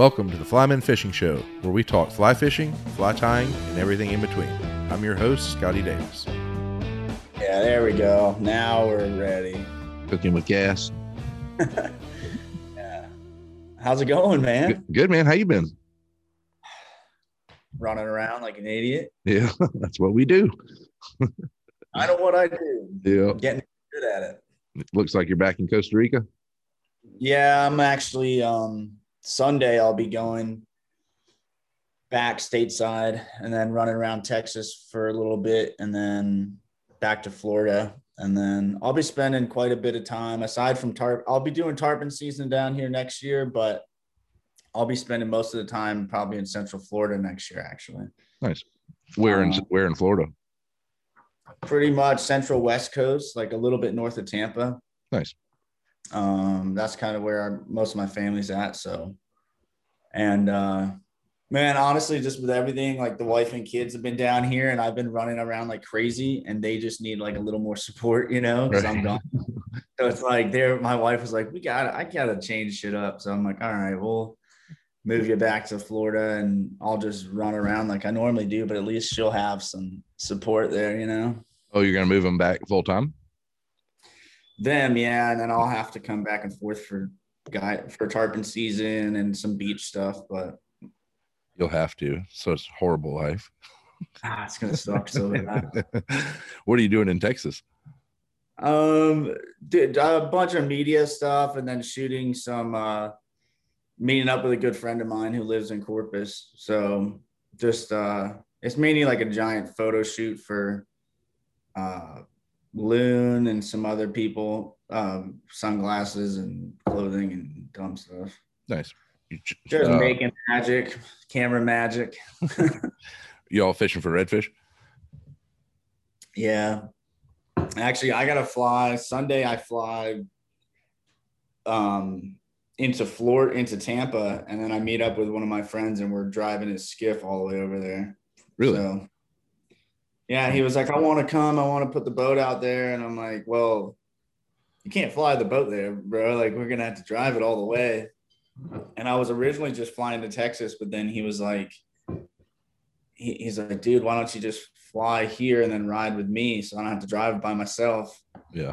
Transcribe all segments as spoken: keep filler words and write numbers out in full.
Welcome to the Flyman Fishing Show, where we talk fly fishing, fly tying, and everything in between. I'm your host, Scotty Davis. Yeah, there we go. Now we're ready. Cooking with gas. Yeah. How's it going, man? Good, man. How you been? Running around like an idiot. Yeah, that's what we do. I know what I do. Yeah. Getting good at it. It looks like you're back in Costa Rica. Yeah, I'm actually um, Sunday. I'll be going back stateside and then running around Texas for a little bit and then back to Florida. And then I'll be spending quite a bit of time aside from tarp. I'll be doing tarpon season down here next year, but I'll be spending most of the time probably in Central Florida next year, actually. Nice. Where in, uh, where in Florida? Pretty much Central West Coast, like a little bit north of Tampa. Nice. Um, that's kind of where our, most of my family's at. So, and uh, man, honestly, just with everything, like the wife and kids have been down here, and I've been running around like crazy, and they just need like a little more support, you know, because right. I'm gone. So it's like there, my wife was like, "We got, I gotta change shit up." So I'm like, "All right, well." Move you back to Florida and I'll just run around like I normally do, but at least she'll have some support there, you know? Oh, you're going to move them back full time? Them, yeah. And then I'll have to come back and forth for guy for tarpon season and some beach stuff, but. You'll have to. So it's a horrible life. Ah, it's going to suck so bad. What are you doing in Texas? Um, dude, a bunch of media stuff and then shooting some, uh, meeting up with a good friend of mine who lives in Corpus. So just, uh, it's mainly like a giant photo shoot for, uh, Loon and some other people, um, sunglasses and clothing and dumb stuff. Nice. Just uh, making magic, camera magic. Y'all fishing for redfish? Yeah. Actually, I got to fly Sunday. I fly, um, into Florida, into Tampa, and then I meet up with one of my friends, and we're driving his skiff all the way over there. Really? So, yeah, he was like, I want to come. I want to put the boat out there. And I'm like, well, you can't fly the boat there, bro. Like, we're going to have to drive it all the way. And I was originally just flying to Texas, but then he was like, he, he's like, dude, why don't you just fly here and then ride with me so I don't have to drive by myself? Yeah.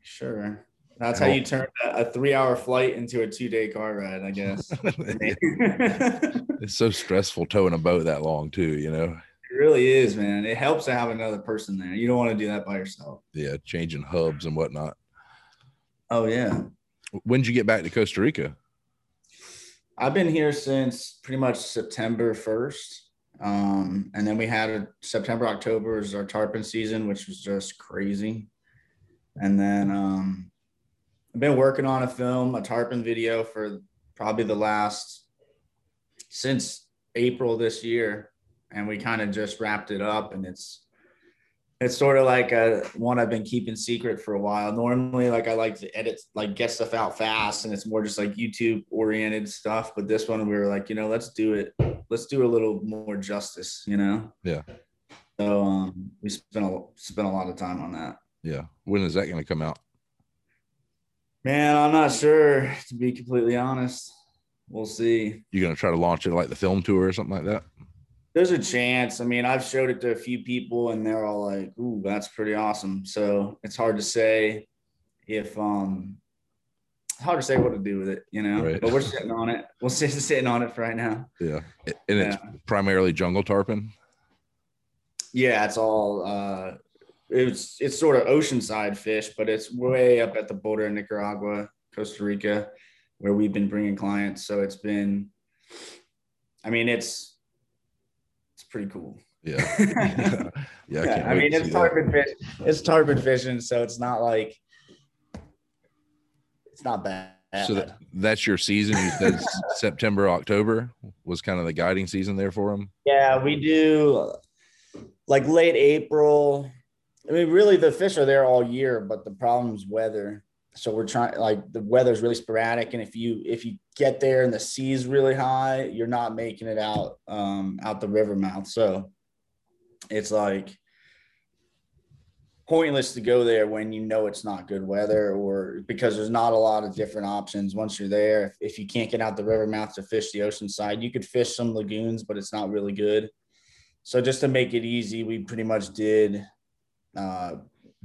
Sure. That's how you turn a three-hour flight into a two-day car ride, I guess. It's so stressful towing a boat that long, too, you know? It really is, man. It helps to have another person there. You don't want to do that by yourself. Yeah, changing hubs and whatnot. Oh, yeah. When did you get back to Costa Rica? I've been here since pretty much September first. Um, and then we had a, September, October is our tarpon season, which was just crazy. And then... Um, I've been working on a film, a tarpon video for probably the last, since April this year. And we kind of just wrapped it up. And it's, it's sort of like a one I've been keeping secret for a while. Normally, like I like to edit, like get stuff out fast. And it's more just like YouTube oriented stuff. But this one, we were like, you know, let's do it. Let's do a little more justice, you know? Yeah. So um, we spent a, spent a lot of time on that. Yeah. When is that going to come out? Man, I'm not sure, to be completely honest. We'll see. You're going to try to launch it like the film tour or something like that? There's a chance. I mean, I've showed it to a few people, and they're all like, ooh, that's pretty awesome. So it's hard to say if um, – it's hard to say what to do with it, you know? Right. But we're sitting on it. We're sitting on it for right now. Yeah. And it's yeah. primarily jungle tarpon? Yeah, it's all uh, – It's it's sort of oceanside fish, but it's way up at the border in Nicaragua, Costa Rica, where we've been bringing clients. So it's been, I mean, it's it's pretty cool. Yeah, yeah. yeah, I, yeah. I mean, it's tarpon fish. It's tarpon fishing, so it's not like it's not bad. So that, that's your season. You said September, October was kind of the guiding season there for them. Yeah, we do like late April. I mean, really, the fish are there all year, but the problem is weather. So we're trying, like, the weather's really sporadic, and if you if you get there and the sea's really high, you're not making it out um, out the river mouth. So it's like pointless to go there when you know it's not good weather, or because there's not a lot of different options once you're there. If, if you can't get out the river mouth to fish the ocean side, you could fish some lagoons, but it's not really good. So just to make it easy, we pretty much did uh,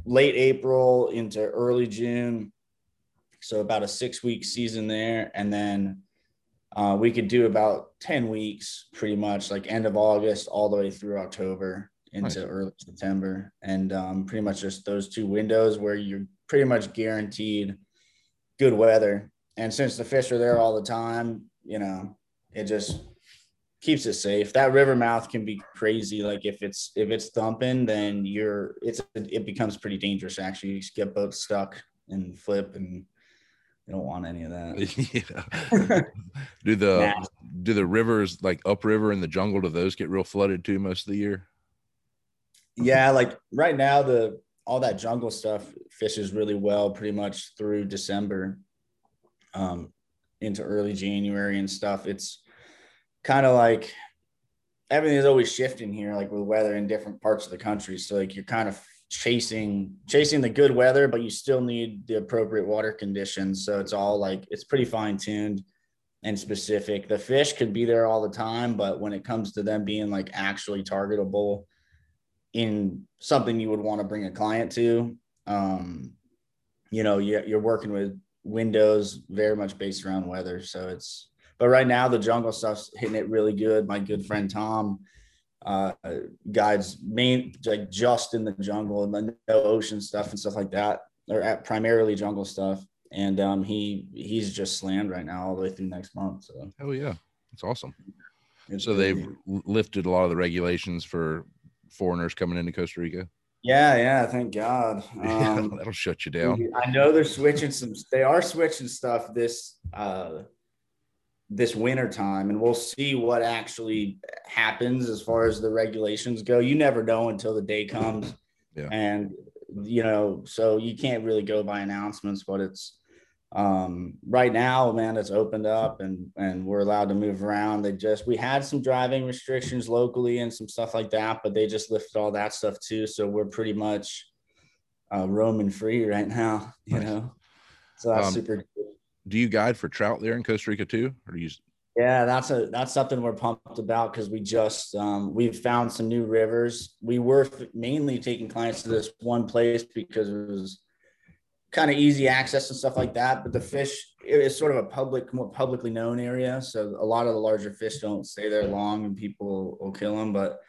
late April into early June. So about a six week season there. And then uh, we could do about ten weeks, pretty much like end of August all the way through October into nice. Early September. And um, pretty much just those two windows where you're pretty much guaranteed good weather. And since the fish are there all the time, you know, it just keeps it safe. That river mouth can be crazy. Like if it's if it's thumping, then you're it's it becomes pretty dangerous. Actually, you just get boats stuck and flip, and you don't want any of that. Yeah. Do the nah. do the rivers like upriver in the jungle? Do those get real flooded too most of the year? Yeah, like right now the all that jungle stuff fishes really well, pretty much through December, um, into early January and stuff. It's kind of like everything is always shifting here, like with weather in different parts of the country. So like you're kind of chasing, chasing the good weather, but you still need the appropriate water conditions. So it's all like, it's pretty fine tuned and specific. The fish could be there all the time, but when it comes to them being like actually targetable in something you would want to bring a client to, um, you know, you're, you're working with windows very much based around weather. So it's, But right now, the jungle stuff's hitting it really good. My good friend Tom uh, guides main, like just in the jungle, and the no ocean stuff and stuff like that, or at primarily jungle stuff. And um, he he's just slammed right now all the way through next month. So hell yeah, that's awesome. It's so crazy. They've lifted a lot of the regulations for foreigners coming into Costa Rica. Yeah, yeah, thank God. Um, yeah, that'll shut you down. I know they're switching some. They are switching stuff this. Uh, this winter time, and we'll see what actually happens as far as the regulations go. You never know until the day comes. Yeah. And you know, so you can't really go by announcements, but it's um right now, man, it's opened up and and we're allowed to move around. They just we had some driving restrictions locally and some stuff like that, but they just lifted all that stuff too. So we're pretty much uh roaming free right now, you nice. know. So that's um, super cool. Do you guide for trout there in Costa Rica too? Or do you? Yeah, that's a, that's something we're pumped about. Cause we just, um, we've found some new rivers. We were mainly taking clients to this one place because it was kind of easy access and stuff like that. But the fish, it is sort of a public, more publicly known area. So a lot of the larger fish don't stay there long and people will kill them. But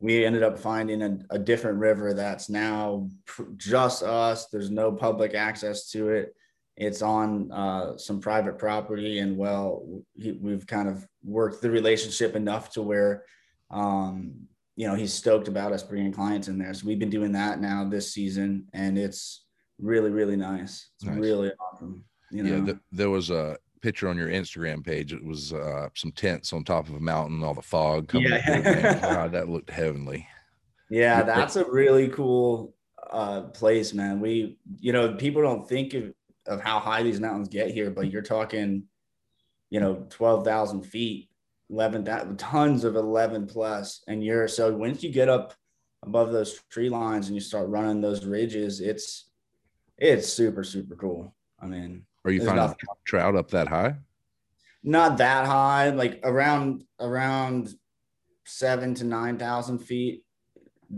we ended up finding a, a different river that's now just us. There's no public access to it. It's on uh, some private property, and well, he, we've kind of worked the relationship enough to where, um, you know, he's stoked about us bringing clients in there. So we've been doing that now this season, and it's really, really nice. It's nice. Really awesome. You know, yeah, th- there was a picture on your Instagram page. It was uh, some tents on top of a mountain, all the fog coming yeah. through. Man, God, that looked heavenly. Yeah, that's a really cool uh, place, man. We, you know, people don't think of of how high these mountains get here, but you're talking, you know, twelve thousand feet, eleven thousand, tons of eleven plus. And you're, so once you get up above those tree lines and you start running those ridges, it's, it's super, super cool. I mean, are you finding nothing. trout up that high? Not that high, like around, around seven to nine thousand feet.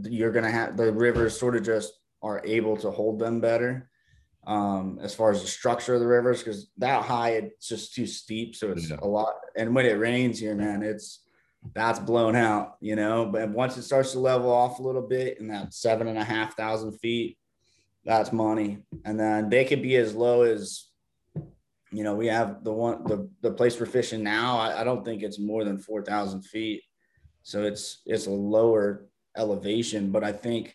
You're going to have the rivers sort of just are able to hold them better. Um, as far as the structure of the rivers, because that high it's just too steep, so it's yeah. a lot. And when it rains here, man, it's that's blown out, you know. But once it starts to level off a little bit, and that seven and a half thousand feet, that's money. And then they could be as low as, you know, we have the one the the place we're fishing now. I, I don't think it's more than four thousand feet, so it's it's a lower elevation. But I think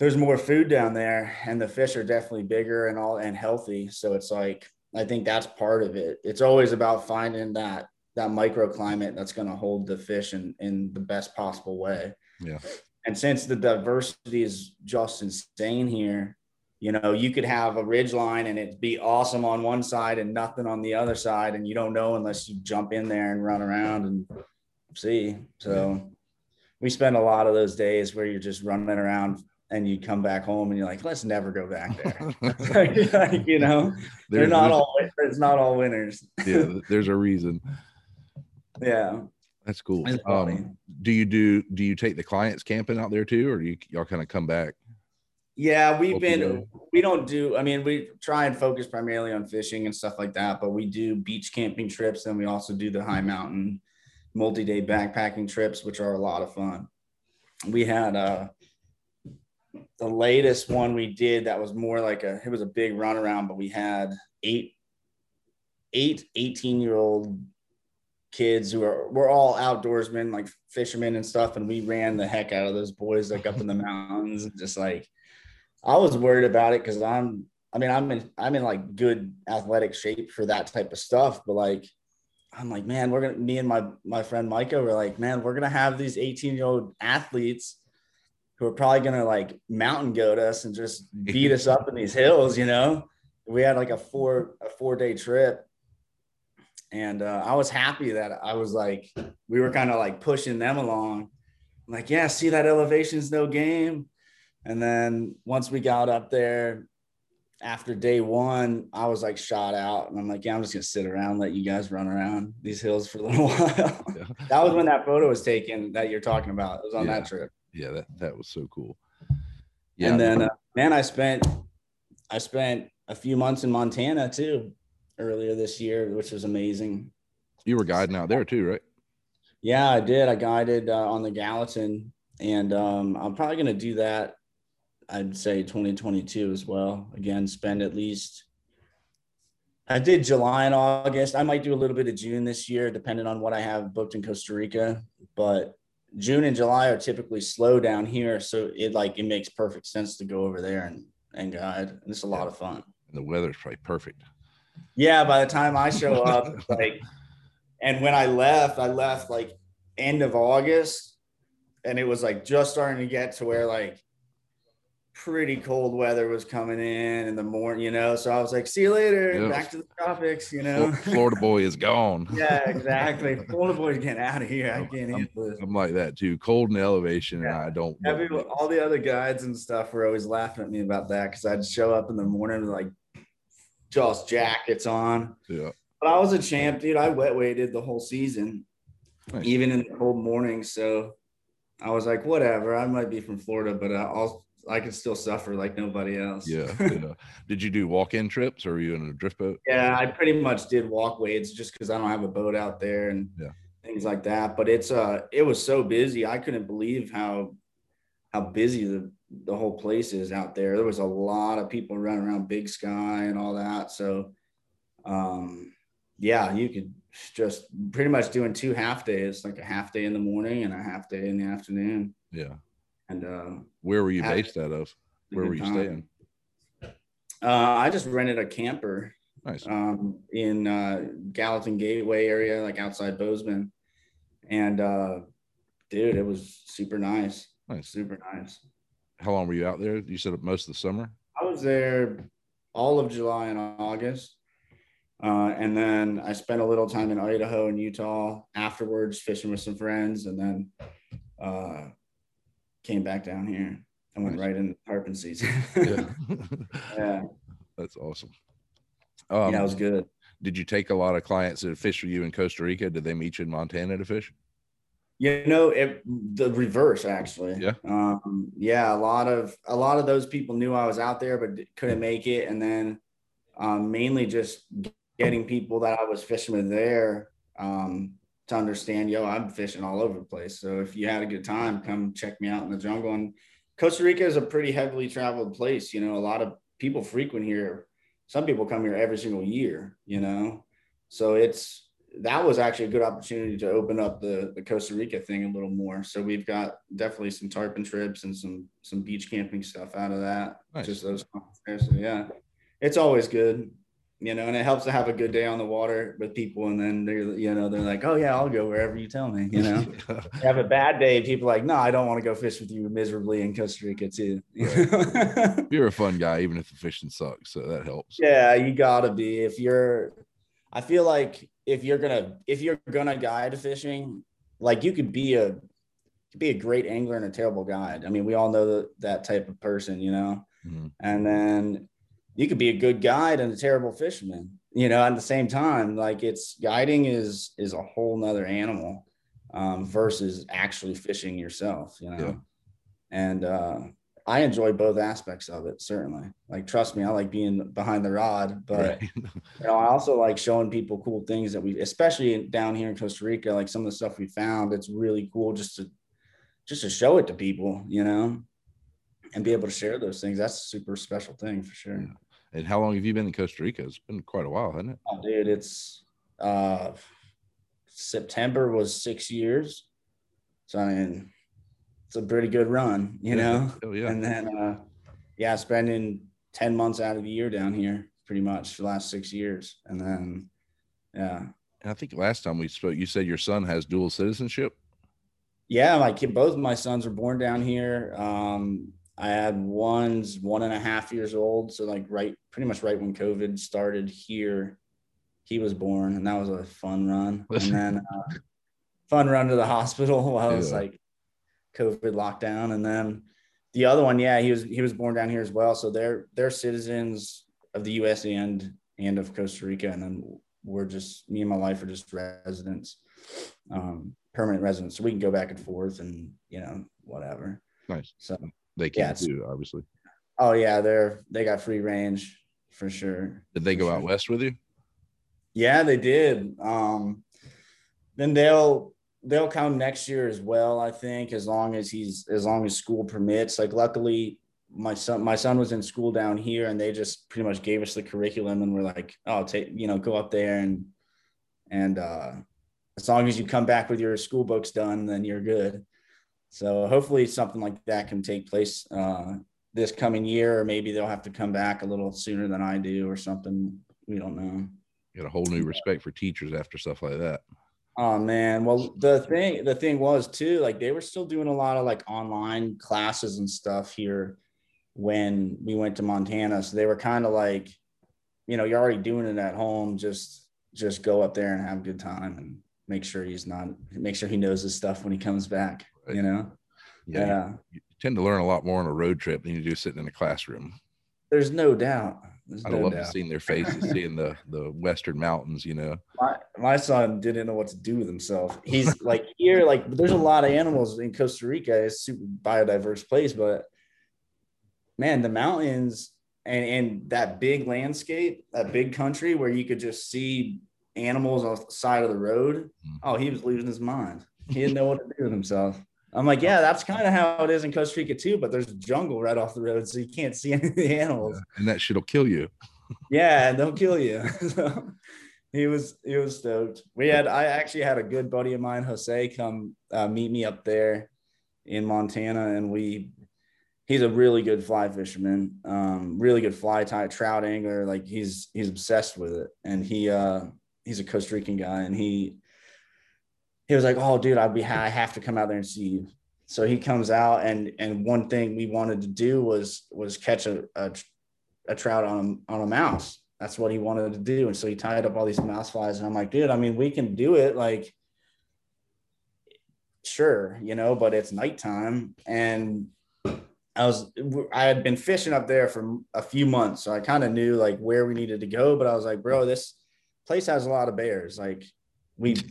there's more food down there, and the fish are definitely bigger and all and healthy. So it's like, I think that's part of it. It's always about finding that, that microclimate that's going to hold the fish in, in the best possible way. Yeah. And since the diversity is just insane here, you know, you could have a ridge line and it'd be awesome on one side and nothing on the other side. And you don't know unless you jump in there and run around and see. So yeah. we spend a lot of those days where you're just running around and you come back home and you're like, let's never go back there. Like, you know, they're there's, not all, it's not all winners. Yeah, there's a reason. Yeah. That's cool. Um, do you do, do you take the clients camping out there too, or do you, y'all kind of come back? Yeah, we've been, we don't do, I mean, we try and focus primarily on fishing and stuff like that, but we do beach camping trips. And we also do the high mountain multi-day backpacking trips, which are a lot of fun. We had uh, the latest one we did that was more like a, it was a big runaround, but we had eight, eight eighteen-year-old kids who are, we're all outdoorsmen, like fishermen and stuff. And we ran the heck out of those boys, like up in the mountains, and just like, I was worried about it because I'm, I mean, I'm in, I'm in like good athletic shape for that type of stuff. But like, I'm like, man, we're going to, me and my, my friend Micah were like, man, we're going to have these eighteen year old athletes who are probably going to like mountain goat us and just beat us up in these hills. You know, we had like a four, a four day trip. And uh, I was happy that I was like, we were kind of like pushing them along. I'm like, yeah, see that elevation's no game. And then once we got up there after day one, I was like shot out and I'm like, yeah, I'm just going to sit around and let you guys run around these hills for a little while. Yeah. That was when that photo was taken that you're talking about. It was on yeah. that trip. Yeah. That, that was so cool. Yeah. And then, uh, man, I spent, I spent a few months in Montana too earlier this year, which was amazing. You were guiding out there too, right? Yeah, I did. I guided uh, on the Gallatin, and um, I'm probably going to do that. I'd say twenty twenty-two as well. Again, spend at least, I did July and August. I might do a little bit of June this year, depending on what I have booked in Costa Rica, but June and July are typically slow down here. So it like, it makes perfect sense to go over there and, and guide. And it's a lot of fun. And the weather's probably perfect. Yeah. By the time I show up, like, and when I left, I left like end of August, and it was like just starting to get to where like, pretty cold weather was coming in in the morning, you know, so I was like, see you later, yep. back to the tropics, you know. Florida boy is gone. Yeah, exactly. Florida boy's getting out of here. I can't I'm, handle it. I'm like that too. Cold and elevation, yeah. and I don't Everyone, all the other guides and stuff were always laughing at me about that because I'd show up in the morning with like just jackets on. Yeah. But I was a champ, dude. I wet waded the whole season, nice. Even in the cold mornings. So I was like, whatever, I might be from Florida, but I'll I could still suffer like nobody else. Yeah. yeah. Did you do walk-in trips or were you in a drift boat? Yeah, I pretty much did walk wades just because I don't have a boat out there and yeah. things like that. But it's uh it was so busy. I couldn't believe how how busy the, the whole place is out there. There was a lot of people running around Big Sky and all that. So um yeah, you could just pretty much doing two half days, like a half day in the morning and a half day in the afternoon. Yeah. And uh, where were you based out of? Where were you staying? Uh, I just rented a camper. Nice. Um, in uh, Gallatin Gateway area, like outside Bozeman. And uh, dude, it was super nice. Nice. Super nice. How long were you out there? You said most of the summer? I was there all of July and August. Uh, and then I spent a little time in Idaho and Utah afterwards, fishing with some friends. And then, uh, came back down here and went nice. Right into tarpon season. yeah. yeah. That's awesome. Um, yeah, it was good. Did you take a lot of clients that fish for you in Costa Rica? Did they meet you in Montana to fish? You know, it, the reverse actually. Yeah. Um, yeah. A lot of, a lot of those people knew I was out there, but couldn't make it. And then um, mainly just getting people that I was fishing with there, um, to understand, yo, I'm fishing all over the place. So if you had a good time, come check me out in the jungle. And Costa Rica is a pretty heavily traveled place. You know, a lot of people frequent here. Some people come here every single year, you know? So it's, that was actually a good opportunity to open up the, the Costa Rica thing a little more. So we've got definitely some tarpon trips and some, some beach camping stuff out of that. Nice. Just those conferences. So yeah, it's always good. You know, and it helps to have a good day on the water with people. And then they're, you know, they're like, oh yeah, I'll go wherever you tell me, you know, yeah. have a bad day. People are like, no, I don't want to go fish with you miserably in Costa Rica too. Right. You're a fun guy, even if the fishing sucks. So that helps. Yeah. You gotta be, if you're, I feel like if you're going to, if you're going to guide fishing, like you could be a, could be a great angler and a terrible guide. I mean, we all know the, that type of person, you know. Mm-hmm. And then you could be a good guide and a terrible fisherman, you know, at the same time. Like, it's guiding is is a whole nother animal um, versus actually fishing yourself, you know. Yeah. And uh, I enjoy both aspects of it, certainly. Like, trust me, I like being behind the rod, but right. you know, I also like showing people cool things that we, especially down here in Costa Rica, like some of the stuff we found. It's really cool just to just to show it to people, you know, and be able to share those things. That's a super special thing for sure. Yeah. And how long have you been in Costa Rica? It's been quite a while, hasn't it? Oh, dude, it's uh, September was six years. So, I mean, it's a pretty good run, you yeah. know? Oh, yeah. And then, uh, yeah, spending ten months out of the year down here, pretty much for the last six years. And then, yeah. And I think last time we spoke, you said your son has dual citizenship. Yeah, my kid, both of my sons were born down here. Um, I had one's one and a half years old. So like right, pretty much right when COVID started here, he was born, and that was a fun run. And then uh, fun run to the hospital while yeah. it was like COVID lockdown. And then the other one, yeah, he was, he was born down here as well. So they're, they're citizens of the U S and, and of Costa Rica. And then we're just, me and my wife are just residents, um, permanent residents. So we can go back and forth and, you know, whatever. Nice. So. They can't yeah, do, obviously. Oh yeah, they're they got free range for sure. Did they go sure. out west with you? Yeah, they did. Um, then they'll they'll come next year as well, I think, as long as he's as long as school permits. Like, luckily, my son my son was in school down here, and they just pretty much gave us the curriculum, and we're like, oh, take you know, go up there and and uh, as long as you come back with your school books done, then you're good. So hopefully something like that can take place uh, this coming year, or maybe they'll have to come back a little sooner than I do or something. We don't know. Got a whole new respect for teachers after stuff like that. Oh man. Well, the thing, the thing was too, like they were still doing a lot of like online classes and stuff here when we went to Montana. So they were kind of like, you know, you're already doing it at home. Just, just go up there and have a good time and make sure he's not, make sure he knows his stuff when he comes back. You know, yeah, yeah. You tend to learn a lot more on a road trip than you do sitting in a classroom. There's no doubt. There's I'd no love doubt. to see their faces, seeing the the Western mountains. You know, my, my son didn't know what to do with himself. He's like here, like there's a lot of animals in Costa Rica. It's a super biodiverse place, but man, the mountains and and that big landscape, that big country where you could just see animals off the side of the road. Mm. Oh, he was losing his mind. He didn't know what to do with himself. I'm like, yeah, that's kind of how it is in Costa Rica too, but there's jungle right off the road, so you can't see any of the animals. Yeah, and that shit'll kill you. Yeah, they'll kill you. So he was he was stoked. We had I actually had a good buddy of mine, Jose, come uh, meet me up there in Montana, and we he's a really good fly fisherman, um, really good fly tie trout angler. Like he's he's obsessed with it, and he uh, he's a Costa Rican guy, and he. He was like, oh, dude, I'd be ha- I have to come out there and see you. So he comes out, and and one thing we wanted to do was was catch a a, a trout on a, on a mouse. That's what he wanted to do. And so he tied up all these mouse flies. And I'm like, dude, I mean, we can do it. Like, sure, you know, but it's nighttime. And I was I had been fishing up there for a few months. So I kind of knew, like, where we needed to go. But I was like, bro, this place has a lot of bears. Like, we –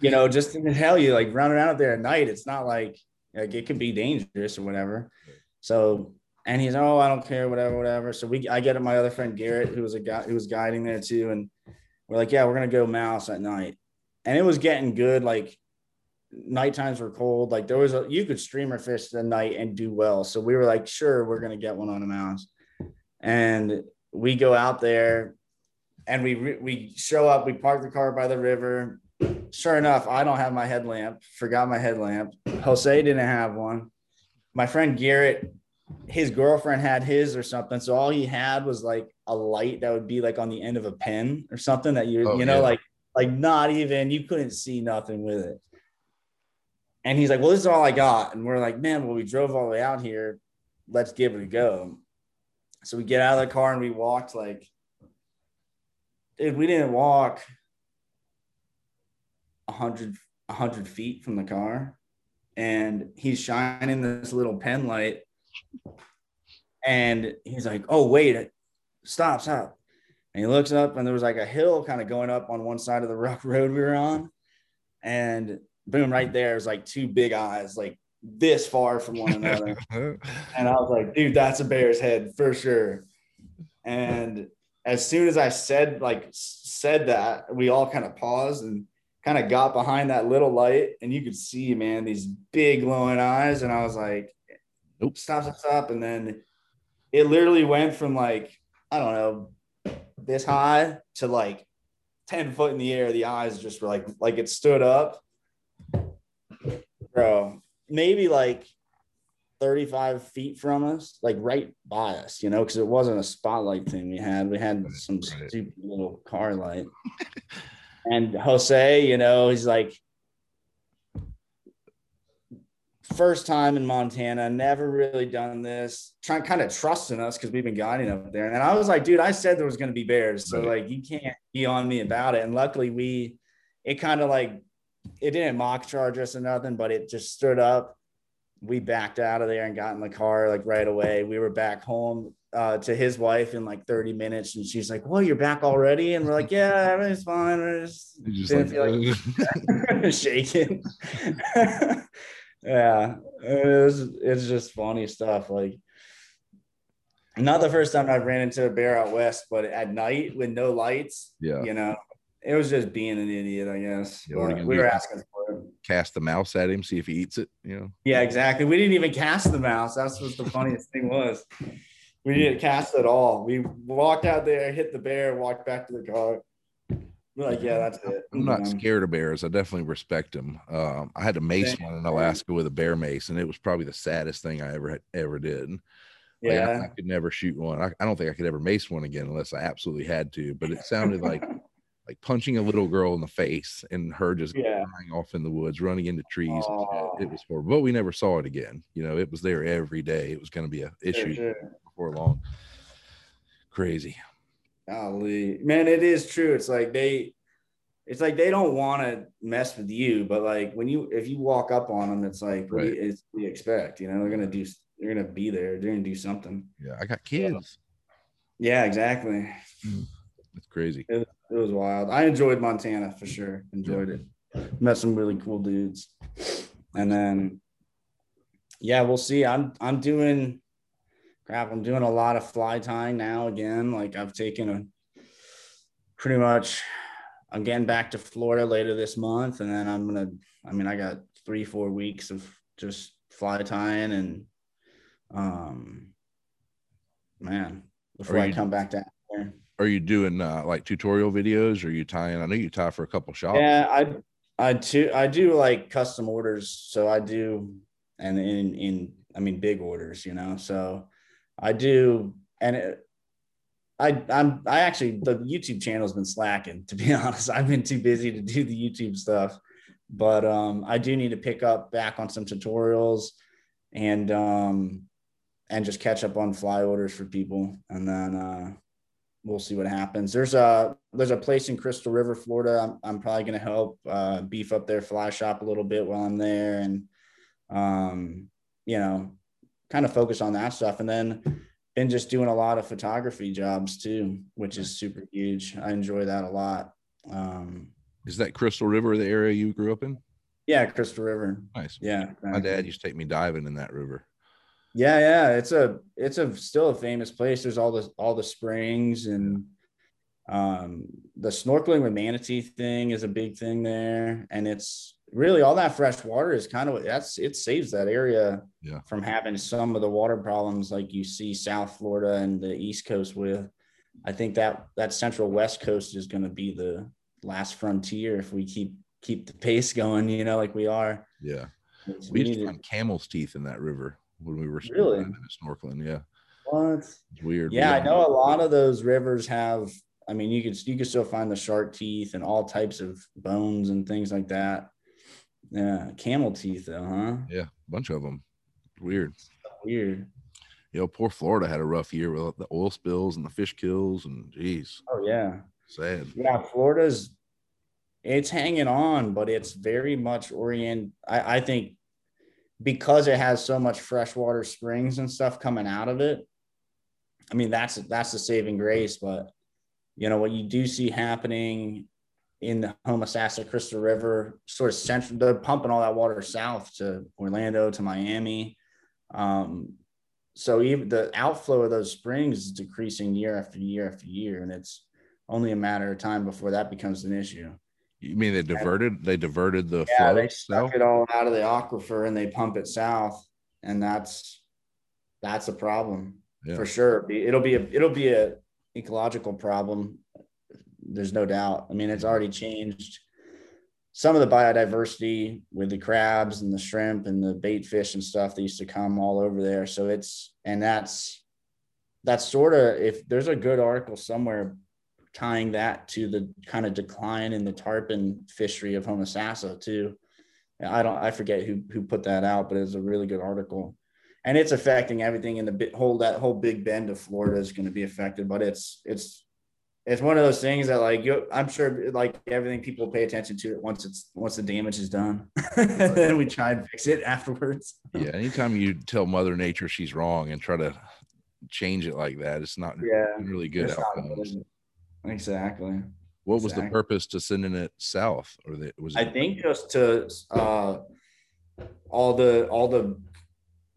you know, just to tell you, like running out there at night, it's not like like it could be dangerous or whatever. So, and he's oh, I don't care, whatever, whatever. So we, I get it. My other friend Garrett, who was a guy who was guiding there too, and we're like, yeah, we're gonna go mouse at night. And it was getting good. Like night times were cold. Like there was a you could streamer fish the night and do well. So we were like, sure, we're gonna get one on a mouse. And we go out there, and we we show up. We park the car by the river. Sure enough, I don't have my headlamp. Forgot my headlamp. Jose didn't have one. My friend Garrett, his girlfriend had his or something. So all he had was like a light that would be like on the end of a pen or something that you, oh, you know, yeah. like, like not even, you couldn't see nothing with it. And he's like, well, this is all I got. And we're like, man, well, we drove all the way out here. Let's give it a go. So we get out of the car and we walked like, dude, we didn't walk a hundred, a hundred feet from the car, and he's shining this little pen light, and he's like, oh, wait, stop, stop. And he looks up, and there was like a hill kind of going up on one side of the rough road we were on, and boom, right there is like two big eyes, like this far from one another. And I was like, dude, that's a bear's head for sure. And as soon as I said, like said that, we all kind of paused and kind of got behind that little light, and you could see, man, these big glowing eyes. And I was like, nope, stop, stop, stop. And then it literally went from like, I don't know, this high to like ten foot in the air. The eyes just were like, like it stood up, bro, maybe like thirty-five feet from us, like right by us, you know, because it wasn't a spotlight thing we had. We had some stupid little car light. And Jose, you know, he's like, first time in Montana, never really done this, trying, kind of trusting us because we've been guiding up there. And I was like, dude, I said there was going to be bears, so like you can't be on me about it. And luckily we, it kind of like, it didn't mock charge us or nothing, but it just stood up. We backed out of there and got in the car like right away. We were back home uh, to his wife in like thirty minutes, and she's like, "Well, you're back already?" And we're like, "Yeah, everything's fine." We're just, just didn't like, feel like shaking. Yeah, it was, it's just funny stuff. Like, not the first time I've ran into a bear out west, but at night with no lights, yeah, you know. It was just being an idiot, I guess. Yeah, we were asking for him. Cast the mouse at him, see if he eats it. You know. Yeah, exactly. We didn't even cast the mouse. That's what the funniest thing was. We didn't cast it at all. We walked out there, hit the bear, walked back to the car. We're like, yeah, that's it. I'm not scared of bears. I definitely respect them. Um, I had to mace one in Alaska with a bear mace, and it was probably the saddest thing I ever ever did. Like, yeah, I, I could never shoot one. I, I don't think I could ever mace one again unless I absolutely had to. But it sounded like. Like punching a little girl in the face and her just yeah. flying off in the woods, running into trees. Aww. It was horrible, but we never saw it again. You know, it was there every day. It was going to be an issue sure, sure. before long. Crazy. Golly, man, it is true. It's like they, it's like they don't want to mess with you, but like when you, if you walk up on them, it's like right. we, it's we expect. You know, they're gonna do, they're gonna be there. They're gonna do something. Yeah, I got kids. Yeah, exactly. It's crazy. It, It was wild. I enjoyed Montana for sure. Enjoyed yeah. it. Met some really cool dudes. And then, yeah, we'll see. I'm I'm doing, crap, I'm doing a lot of fly tying now again. Like I've taken a, pretty much, I'm getting back to Florida later this month. And then I'm going to, I mean, I got three, four weeks of just fly tying. And, um, man, before you- I come back to here. Are you doing uh, like tutorial videos? Or are you tying? I know you tie for a couple shops. Yeah, I I do I do like custom orders. So I do, and in in I mean big orders, you know. So I do, and it, I I'm I actually the YouTube channel's been slacking, to be honest. I've been too busy to do the YouTube stuff, but um, I do need to pick up back on some tutorials, and um, and just catch up on fly orders for people, and then. Uh, We'll see what happens. There's a there's a place in Crystal River, Florida. I'm, I'm probably going to help uh, beef up their fly shop a little bit while I'm there, and um, you know, kind of focus on that stuff. And then been just doing a lot of photography jobs too, which is super huge. I enjoy that a lot. Um, is that Crystal River the area you grew up in? Yeah, Crystal River. Nice. Yeah. Exactly. My dad used to take me diving in that river. Yeah, yeah, it's a it's a still a famous place. There's all the all the springs, and um, the snorkeling with manatee thing is a big thing there. And it's really all that fresh water is kind of that's it saves that area yeah. from having some of the water problems like you see South Florida and the East Coast with. I think that that Central West Coast is going to be the last frontier if we keep keep the pace going. You know, like we are. Yeah, it's we used to find camel's teeth in that river. When we were really snorkeling, yeah, what it's weird. Yeah, weird. I know a lot of those rivers have. I mean, you could you could still find the shark teeth and all types of bones and things like that. Yeah, camel teeth though, huh? Yeah, a bunch of them. Weird. So weird. You know, poor Florida had a rough year with the oil spills and the fish kills and geez. Oh yeah. Sad. Yeah, Florida's it's hanging on, but it's very much orient. I I think. because it has so much freshwater springs and stuff coming out of it, I mean, that's, that's the saving grace. But, you know, what you do see happening in the Homosassa, Crystal River, sort of central, they're pumping all that water south to Orlando, to Miami. Um, so even the outflow of those springs is decreasing year after year after year. And it's only a matter of time before that becomes an issue. You mean they diverted, and, they diverted the yeah, flow? They stuck it all out of the aquifer and they pump it south. And that's, that's a problem. Yeah. For sure. It'll be a, it'll be a ecological problem. There's no doubt. I mean, it's already changed some of the biodiversity with the crabs and the shrimp and the bait fish and stuff that used to come all over there. So it's, and that's, that's sort of, if there's a good article somewhere tying that to the kind of decline in the tarpon fishery of Homosassa too. I don't, I forget who, who put that out, but it's a really good article. And it's affecting everything in the bit whole, that whole big bend of Florida is going to be affected, but it's, it's, it's one of those things that like, you, I'm sure like everything people pay attention to it once it's, once the damage is done, then we try and fix it afterwards. Yeah. Anytime you tell Mother Nature she's wrong and try to change it like that, it's not yeah, really good. Outcomes. Not exactly. What exactly. was the purpose to sending it south, or the, was it I think just to, uh, all the, all the,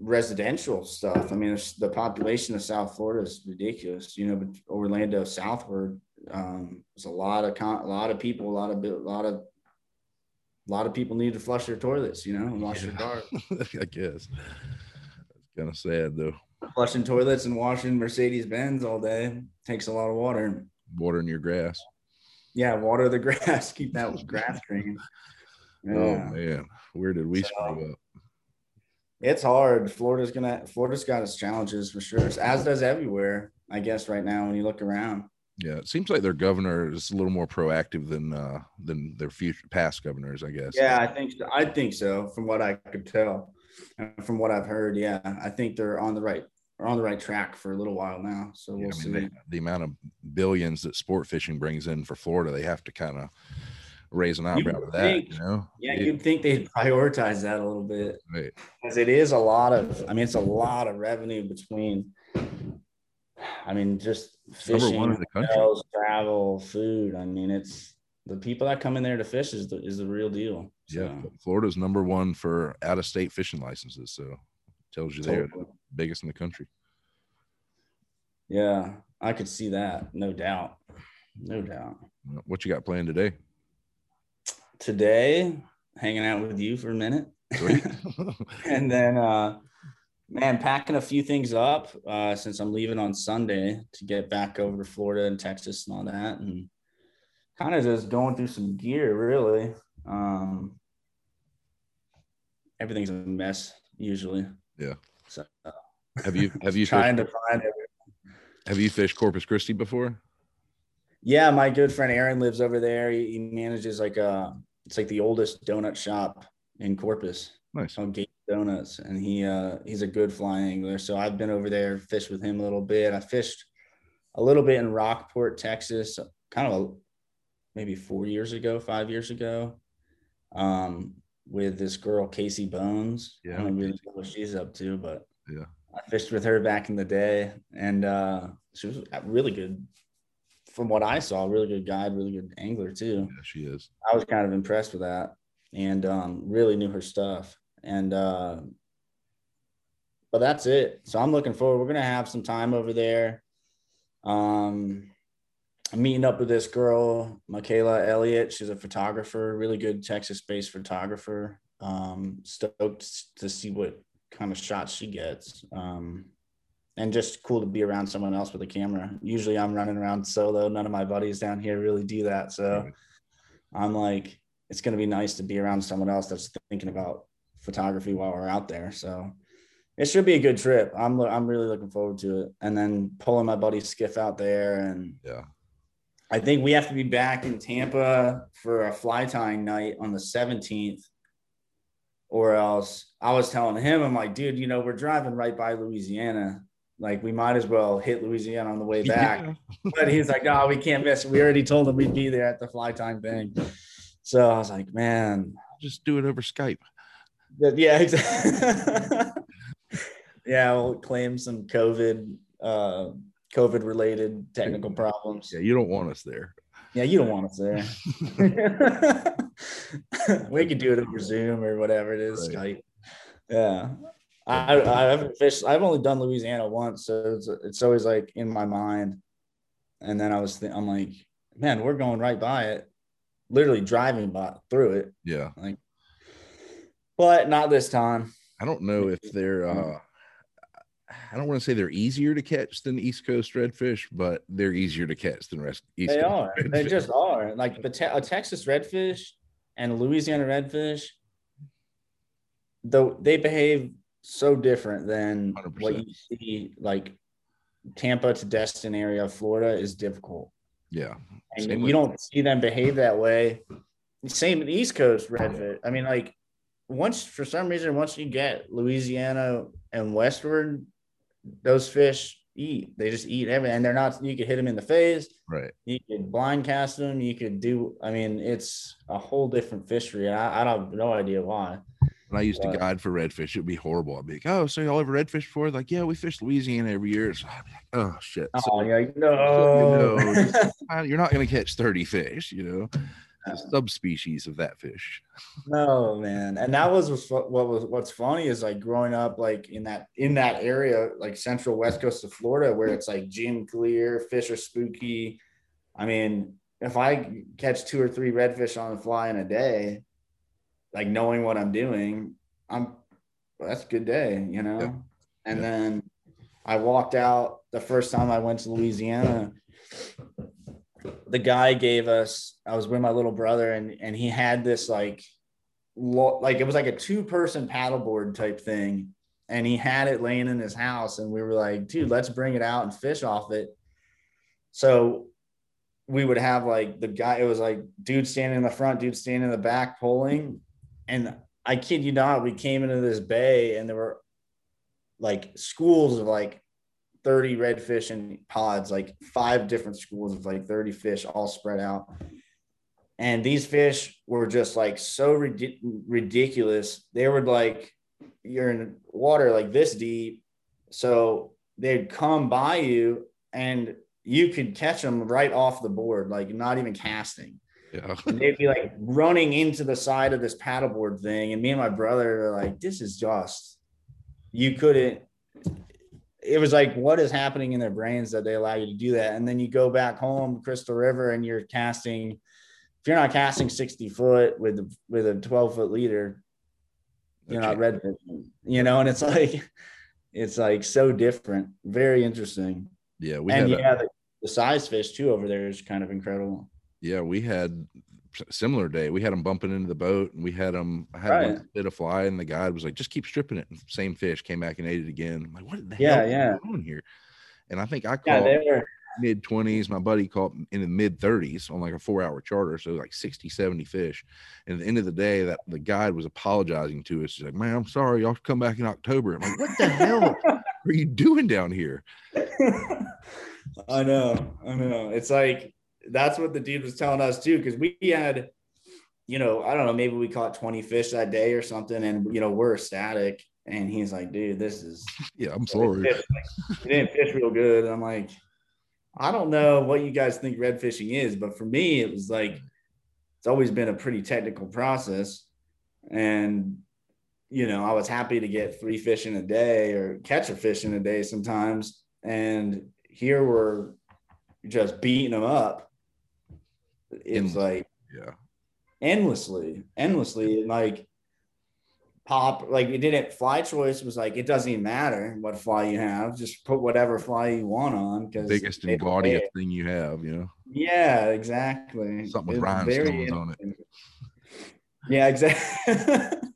residential stuff. I mean, the population of South Florida is ridiculous, you know, but Orlando southward, um, there's a lot of, con- a lot of people, a lot of, a lot of, a lot of people need to flush their toilets, you know, and wash yeah. their cars. I guess. It's kind of sad though. Flushing toilets and washing Mercedes Benz all day takes a lot of water. Watering your grass. Yeah. Water the grass. Keep that grass green. Yeah. Oh man. Where did we so, screw up? It's hard. Florida's gonna. Florida's got its challenges for sure, as does everywhere, I guess. Right now, when you look around, yeah, it seems like their governor is a little more proactive than uh, than their future past governors, I guess. Yeah, I think so. I think so. From what I could tell, and from what I've heard, yeah, I think they're on the right are on the right track for a little while now. So we'll yeah, I mean, see. They, the amount of billions that sport fishing brings in for Florida, they have to kind of raise an eyebrow to that, think, you know? Yeah, it, you'd think they'd prioritize that a little bit. Right. Because it is a lot of, I mean, it's a lot of revenue between, I mean, just fishing, hotels, travel, food. I mean, it's the people that come in there to fish is the, is the real deal. So. Yeah, Florida's number one for out-of-state fishing licenses. So it tells you totally. They're the biggest in the country. Yeah, I could see that, no doubt. No doubt. What you got planned today? Today, hanging out with you for a minute. And then, uh, man, packing a few things up uh, since I'm leaving on Sunday to get back over to Florida and Texas and all that. And kind of just going through some gear, really. Um, everything's a mess, usually. Yeah. So, uh, have you, have you, trying fished, to find everything. Have you fished Corpus Christi before? Yeah, my good friend Aaron lives over there. He, he manages like a, it's like the oldest donut shop in Corpus. Nice. On Gate Donuts. And he uh, he's a good fly angler. So I've been over there, fished with him a little bit. I fished a little bit in Rockport, Texas, kind of a, maybe four years ago, five years ago, um, with this girl, Casey Bones. Yeah. I don't really know what she's up to, but yeah, I fished with her back in the day. And uh, she was a really good, from what I saw, really good guide, really good angler too. Yeah, she is. I was kind of impressed with that, and um, really knew her stuff. And uh, but that's it. So I'm looking forward. We're gonna have some time over there. Um, I'm meeting up with this girl, Michaela Elliott. She's a photographer, really good Texas-based photographer. Um, stoked to see what kind of shots she gets. Um, And just cool to be around someone else with a camera. Usually I'm running around solo. None of my buddies down here really do that. So I'm like, it's going to be nice to be around someone else that's thinking about photography while we're out there. So it should be a good trip. I'm I'm really looking forward to it. And then pulling my buddy Skiff out there. And yeah, I think we have to be back in Tampa for a fly tying night on the seventeenth. Or else I was telling him, I'm like, dude, you know, we're driving right by Louisiana. Like, we might as well hit Louisiana on the way back. Yeah. But he's like, no, we can't miss. We already told him we'd be there at the fly time thing. So I was like, man. Just do it over Skype. Yeah, exactly. Yeah, we'll claim some COVID, uh, COVID-related technical problems. Yeah, you don't want us there. Yeah, you don't want us there. We could do it over Zoom or whatever it is, right. Skype. Yeah, I, I haven't fished. I've only done Louisiana once, so it's it's always like in my mind. And then I was, th- I'm like, man, we're going right by it, literally driving by through it. Yeah. Like, but not this time. I don't know if they're. Uh, I don't want to say they're easier to catch than East Coast redfish, but they're easier to catch than rest. East they Coast are. Redfish. They just are. Like the te- a Texas redfish and a Louisiana redfish, though they behave so different than one hundred percent what you see. Like Tampa to Destin area of Florida is difficult. Yeah, and same you way. Don't see them behave that way. Same with the East Coast redfish. I mean, like once for some reason, once you get Louisiana and westward, those fish eat. They just eat everything, and they're not. You could hit them in the face, right? You could blind cast them. You could do. I mean, it's a whole different fishery, and I, I don't no idea why. When I used but, to guide for redfish, it'd be horrible. I'd be like, "Oh, so y'all ever redfish before?" Like, "Yeah, we fished Louisiana every year." So I'd be like, "Oh shit!" Oh, so, you're like, no, so, you know, you're not gonna catch thirty fish, you know. The subspecies of that fish. No, man. And that was what was what's funny is like growing up like in that in that area, like central west coast of Florida, where it's like gym clear, fish are spooky. I mean, if I catch two or three redfish on the fly in a day, like knowing what I'm doing, I'm well, that's a good day, you know. Yeah. And yeah. Then I walked out the first time I went to Louisiana. The guy gave us, I was with my little brother and, and he had this like, lo- like it was like a two person paddleboard type thing. And he had it laying in his house and we were like, dude, let's bring it out and fish off it. So we would have like the guy, it was like dude standing in the front, dude standing in the back pulling. And I kid you not, we came into this bay and there were like schools of like thirty redfish in pods, like five different schools of like thirty fish all spread out. And these fish were just like so rid- ridiculous. They were like, you're in water like this deep. So they'd come by you and you could catch them right off the board, like not even casting. Yeah. And they'd be like running into the side of this paddleboard thing. And me and my brother are like, this is just, you couldn't, it was like, what is happening in their brains that they allow you to do that? And then you go back home, Crystal River, and you're casting, if you're not casting sixty foot with, with a twelve foot leader, you're okay. Not redfishing, you know? And it's like, it's like so different, very interesting. Yeah. We and had yeah, a, the, the size fish too over there is kind of incredible. Yeah. We had similar day. We had them bumping into the boat and we had them, I had right. one bit of fly and the guy was like, just keep stripping it. And same fish came back and ate it again. I'm like, what the yeah, hell is yeah. going on here? And I think I caught yeah, mid twenties. My buddy caught in the mid thirties on like a four hour charter. So like sixty, seventy fish. And at the end of the day that the guide was apologizing to us. He's like, man, I'm sorry. Y'all come back in October. I'm like, what the hell are you doing down here? I know. I know. It's like, that's what the dude was telling us too, because we had, you know, I don't know, maybe we caught twenty fish that day or something, and you know we're ecstatic. And he's like, "Dude, this is yeah, I'm sorry, it like, didn't fish real good." And I'm like, I don't know what you guys think red fishing is, but for me, it was like it's always been a pretty technical process, and you know, I was happy to get three fish in a day or catch a fish in a day sometimes, and here we're just beating them up. It's like yeah endlessly endlessly and like pop like it didn't fly choice was like it doesn't even matter what fly you have, just put whatever fly you want on because biggest and gaudiest thing you have, you know. Yeah, exactly. Something with rhinestones on it. Yeah, exactly.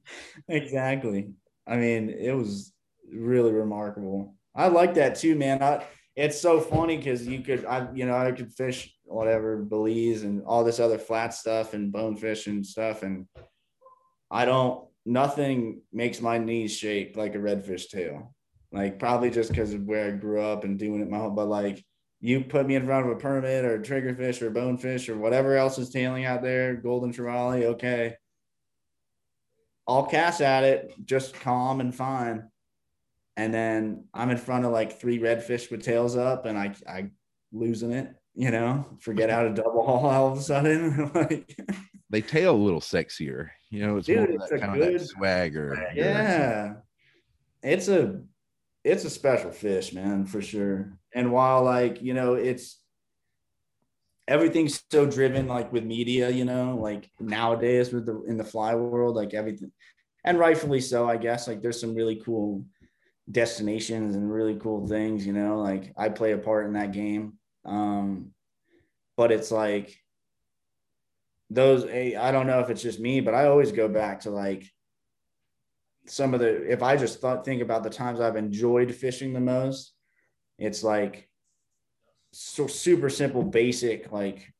Exactly. I mean, it was really remarkable. I like that too, man. I It's so funny because you could, I, you know, I could fish whatever, Belize and all this other flat stuff and bonefish and stuff. And I don't, nothing makes my knees shake like a redfish tail. Like probably just because of where I grew up and doing it my whole, but like you put me in front of a permit or a triggerfish or bonefish or whatever else is tailing out there, golden trevally, okay. all cash at it, just calm and fine. And then I'm in front of like three redfish with tails up, and I, I losing it, you know, forget how to double haul all of a sudden. Like, they tail a little sexier, you know, it's Dude, more it's that kind good, of that swagger. Yeah. It's a, it's a special fish, man, for sure. And while like, you know, it's, everything's so driven like with media, you know, like nowadays with the, in the fly world, like everything, and rightfully so, I guess, like there's some really cool destinations and really cool things, you know, like I play a part in that game. Um, but it's like those, I don't know if it's just me, but I always go back to like some of the, if I just thought, think about the times I've enjoyed fishing the most, it's like so super simple, basic, like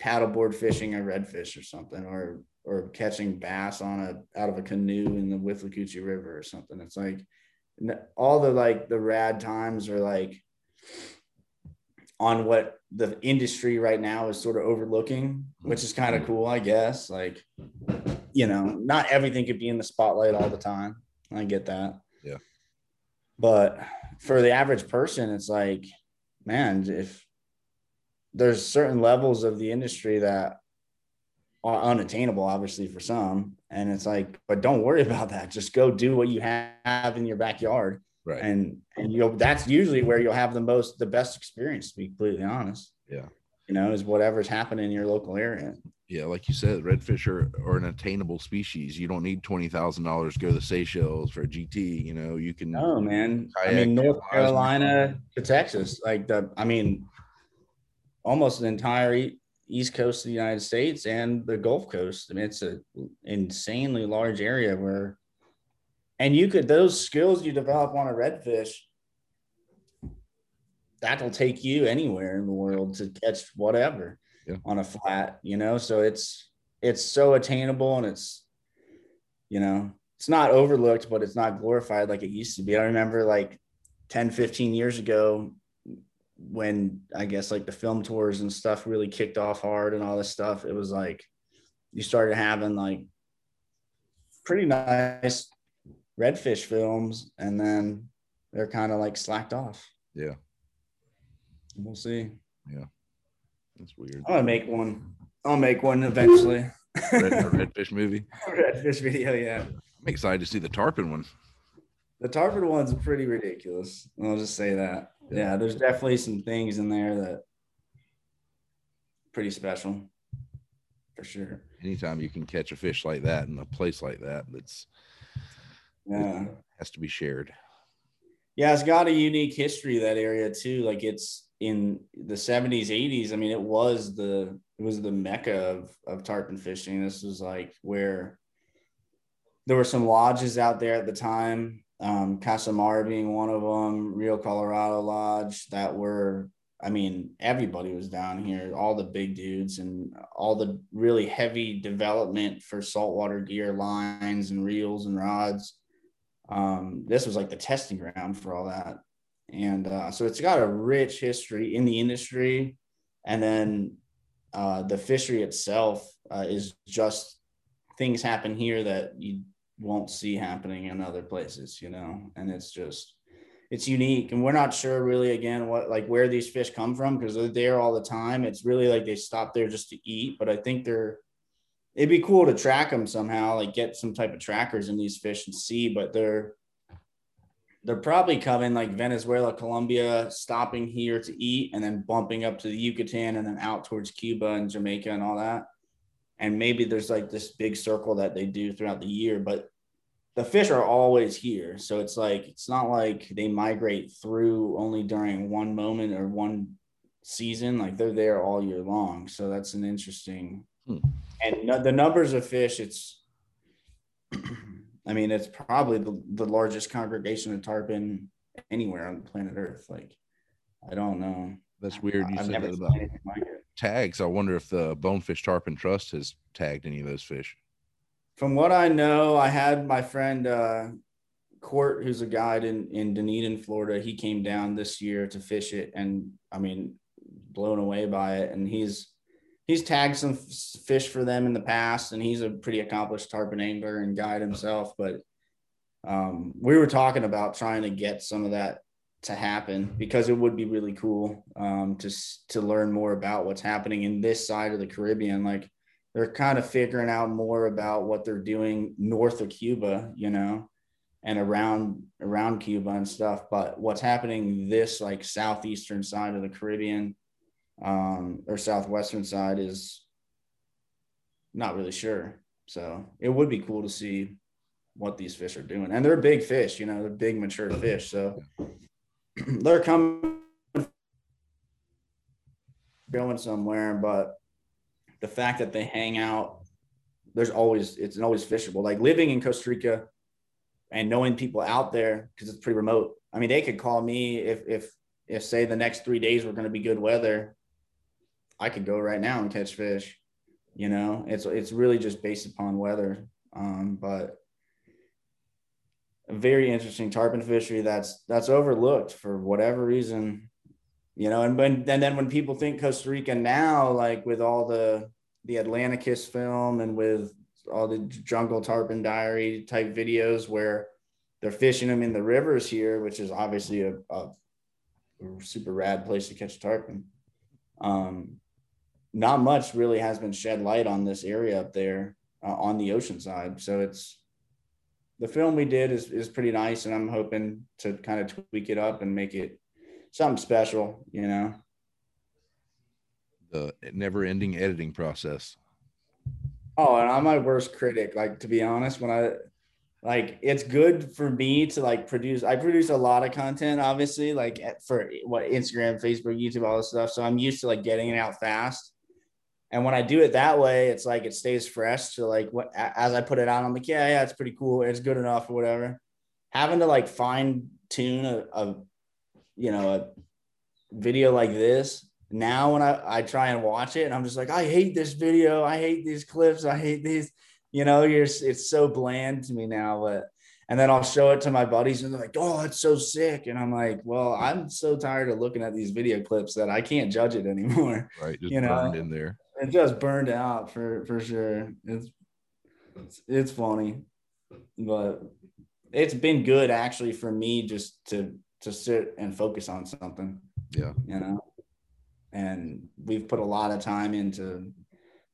paddleboard fishing a redfish or something, or, or catching bass on a, out of a canoe in the Withlacoochee River or something. It's like all the, like the rad times are like on what the industry right now is sort of overlooking, which is kind of cool, I guess. Like, you know, not everything could be in the spotlight all the time. I get that. Yeah. But for the average person, it's like, man, if there's certain levels of the industry that are unattainable, obviously for some. And it's like, but don't worry about that. Just go do what you have in your backyard. Right. And, and you'll, that's usually where you'll have the most, the best experience, to be completely honest. Yeah. You know, is whatever's happening in your local area. Yeah. Like you said, redfish are, are an attainable species. You don't need twenty thousand dollars to go to the Seychelles for a G T. You know, you can. Oh, man. I mean, North Carolina to Texas, like the, I mean, almost the entire East Coast of the United States and the Gulf Coast. I mean, it's an insanely large area where, and you could, those skills you develop on a redfish, that'll take you anywhere in the world to catch whatever yeah. on a flat, you know? So it's, it's so attainable, and it's, you know, it's not overlooked, but it's not glorified like it used to be. I remember like ten, fifteen years ago, when I guess like the film tours and stuff really kicked off hard and all this stuff, it was like you started having like pretty nice redfish films, and then they're kind of like slacked off. Yeah. We'll see. Yeah. That's weird. I'm gonna make one. I'll make one eventually. Red, a redfish movie. A redfish video, yeah. I'm excited to see the tarpon one. The tarpon one's pretty ridiculous. I'll just say that. Yeah. yeah, there's definitely some things in there that pretty special for sure. Anytime you can catch a fish like that in a place like that, that's yeah, it has to be shared. Yeah, it's got a unique history, that area too. Like it's in the seventies, eighties. I mean, it was the it was the mecca of of tarpon fishing. This was like where there were some lodges out there at the time. Um, Casamar being one of them, Rio Colorado Lodge, that were, I mean, everybody was down here, all the big dudes and all the really heavy development for saltwater gear, lines and reels and rods. Um, this was like the testing ground for all that. And uh, so it's got a rich history in the industry. And then uh, the fishery itself uh, is just things happen here that you won't see happening in other places, you know, and it's just, it's unique. And we're not sure really, again, what, like where these fish come from, because they're there all the time. It's really like they stop there just to eat, but I think they're, it'd be cool to track them somehow, like get some type of trackers in these fish and see, but they're, they're probably coming like Venezuela, Colombia, stopping here to eat, and then bumping up to the Yucatan and then out towards Cuba and Jamaica and all that. And maybe there's like this big circle that they do throughout the year, but the fish are always here. So it's like, it's not like they migrate through only during one moment or one season. Like they're there all year long. So that's an interesting, hmm. and no, the numbers of fish, it's, I mean, it's probably the, the largest congregation of tarpon anywhere on planet Earth. Like, I don't know. That's weird. You I've said never that about like tags. I wonder if the Bonefish Tarpon Trust has tagged any of those fish. From what I know, I had my friend uh, Court, who's a guide in, in Dunedin, Florida. He came down this year to fish it, and I mean, blown away by it. And he's he's tagged some fish for them in the past, and he's a pretty accomplished tarpon angler and guide himself. But um, we were talking about trying to get some of that to happen, because it would be really cool um, to to learn more about what's happening in this side of the Caribbean. Like, they're kind of figuring out more about what they're doing north of Cuba, you know, and around around Cuba and stuff. But what's happening this like southeastern side of the Caribbean um, or southwestern side is not really sure. So it would be cool to see what these fish are doing. And they're big fish, you know, they're big mature fish. So they're coming, going somewhere, but the fact that they hang out, there's always, it's always fishable. Like, living in Costa Rica and knowing people out there, because it's pretty remote. I mean, they could call me if, if, if say the next three days were going to be good weather, I could go right now and catch fish, you know. It's, it's really just based upon weather. Um, but a very interesting tarpon fishery that's, that's overlooked for whatever reason, you know. And when, and then when people think Costa Rica now, like with all the, the Atlanticus film and with all the Jungle Tarpon Diary type videos where they're fishing them in the rivers here, which is obviously a, a super rad place to catch tarpon. Um, not much really has been shed light on this area up there uh, on the ocean side. So it's, the film we did is, is pretty nice, and I'm hoping to kind of tweak it up and make it something special, you know. The never-ending editing process. Oh, and I'm my worst critic, like, to be honest. When I, like, it's good for me to, like, produce. I produce a lot of content, obviously, like, for what, Instagram, Facebook, YouTube, all this stuff. So I'm used to, like, getting it out fast. And when I do it that way, it's, like, it stays fresh. So, like, what, as I put it out, I'm like, yeah, yeah, it's pretty cool. It's good enough or whatever. Having to, like, fine-tune a, a, you know, a video like this, now when I, I try and watch it, and I'm just like, I hate this video. I hate these clips. I hate these, you know, you're, it's so bland to me now. But, and then I'll show it to my buddies and they're like, oh, it's so sick. And I'm like, well, I'm so tired of looking at these video clips that I can't judge it anymore. Right. Just, you know, burned in there. It just burned out for, for sure. It's, it's, it's funny, but it's been good actually for me just to, to sit and focus on something. Yeah. You know? And we've put a lot of time into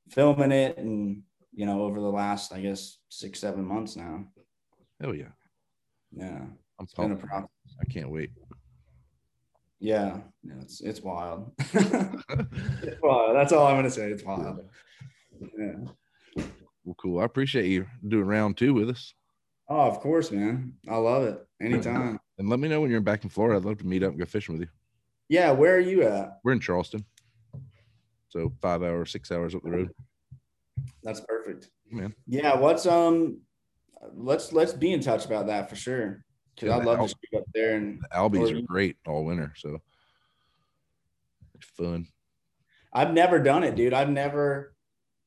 filming it, and, you know, over the last, I guess, six, seven months now. Oh, yeah. Yeah. I'm it's been a problem. I can't wait. Yeah. yeah it's it's wild. It's wild. That's all I'm going to say. It's wild. Yeah. Well, cool. I appreciate you doing round two with us. Oh, of course, man. I love it. Anytime. And let me know when you're back in Florida. I'd love to meet up and go fishing with you. Yeah, where are you at? We're in Charleston. So five hours, six hours up the road. That's perfect. Man. Yeah, what's um let's let's be in touch about that for sure. Because yeah, I'd love Al- to speak up there, and the Albies are great all winter, so it's fun. I've never done it, dude. I've never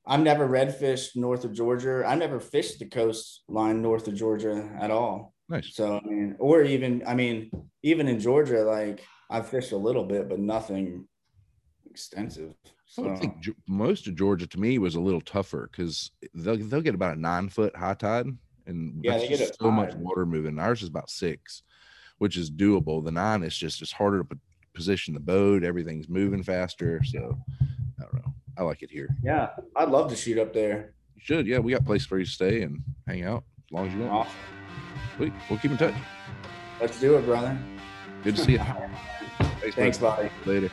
I've never redfished north of Georgia. I never fished the coastline north of Georgia at all. Nice. So I mean, or even I mean, even in Georgia, like, I've fished a little bit, but nothing extensive. So. I would think most of Georgia to me was a little tougher, because they'll, they'll get about a nine foot high tide, and yeah, that's just so much water moving. Ours is about six, which is doable. The nine is just, it's harder to position the boat. Everything's moving faster. So I don't know. I like it here. Yeah. I'd love to shoot up there. You should. Yeah. We got places for you to stay and hang out as long as you want. Awesome. Sweet. We'll keep in touch. Let's do it, brother. Good to see you. Thanks, Thanks buddy. Later.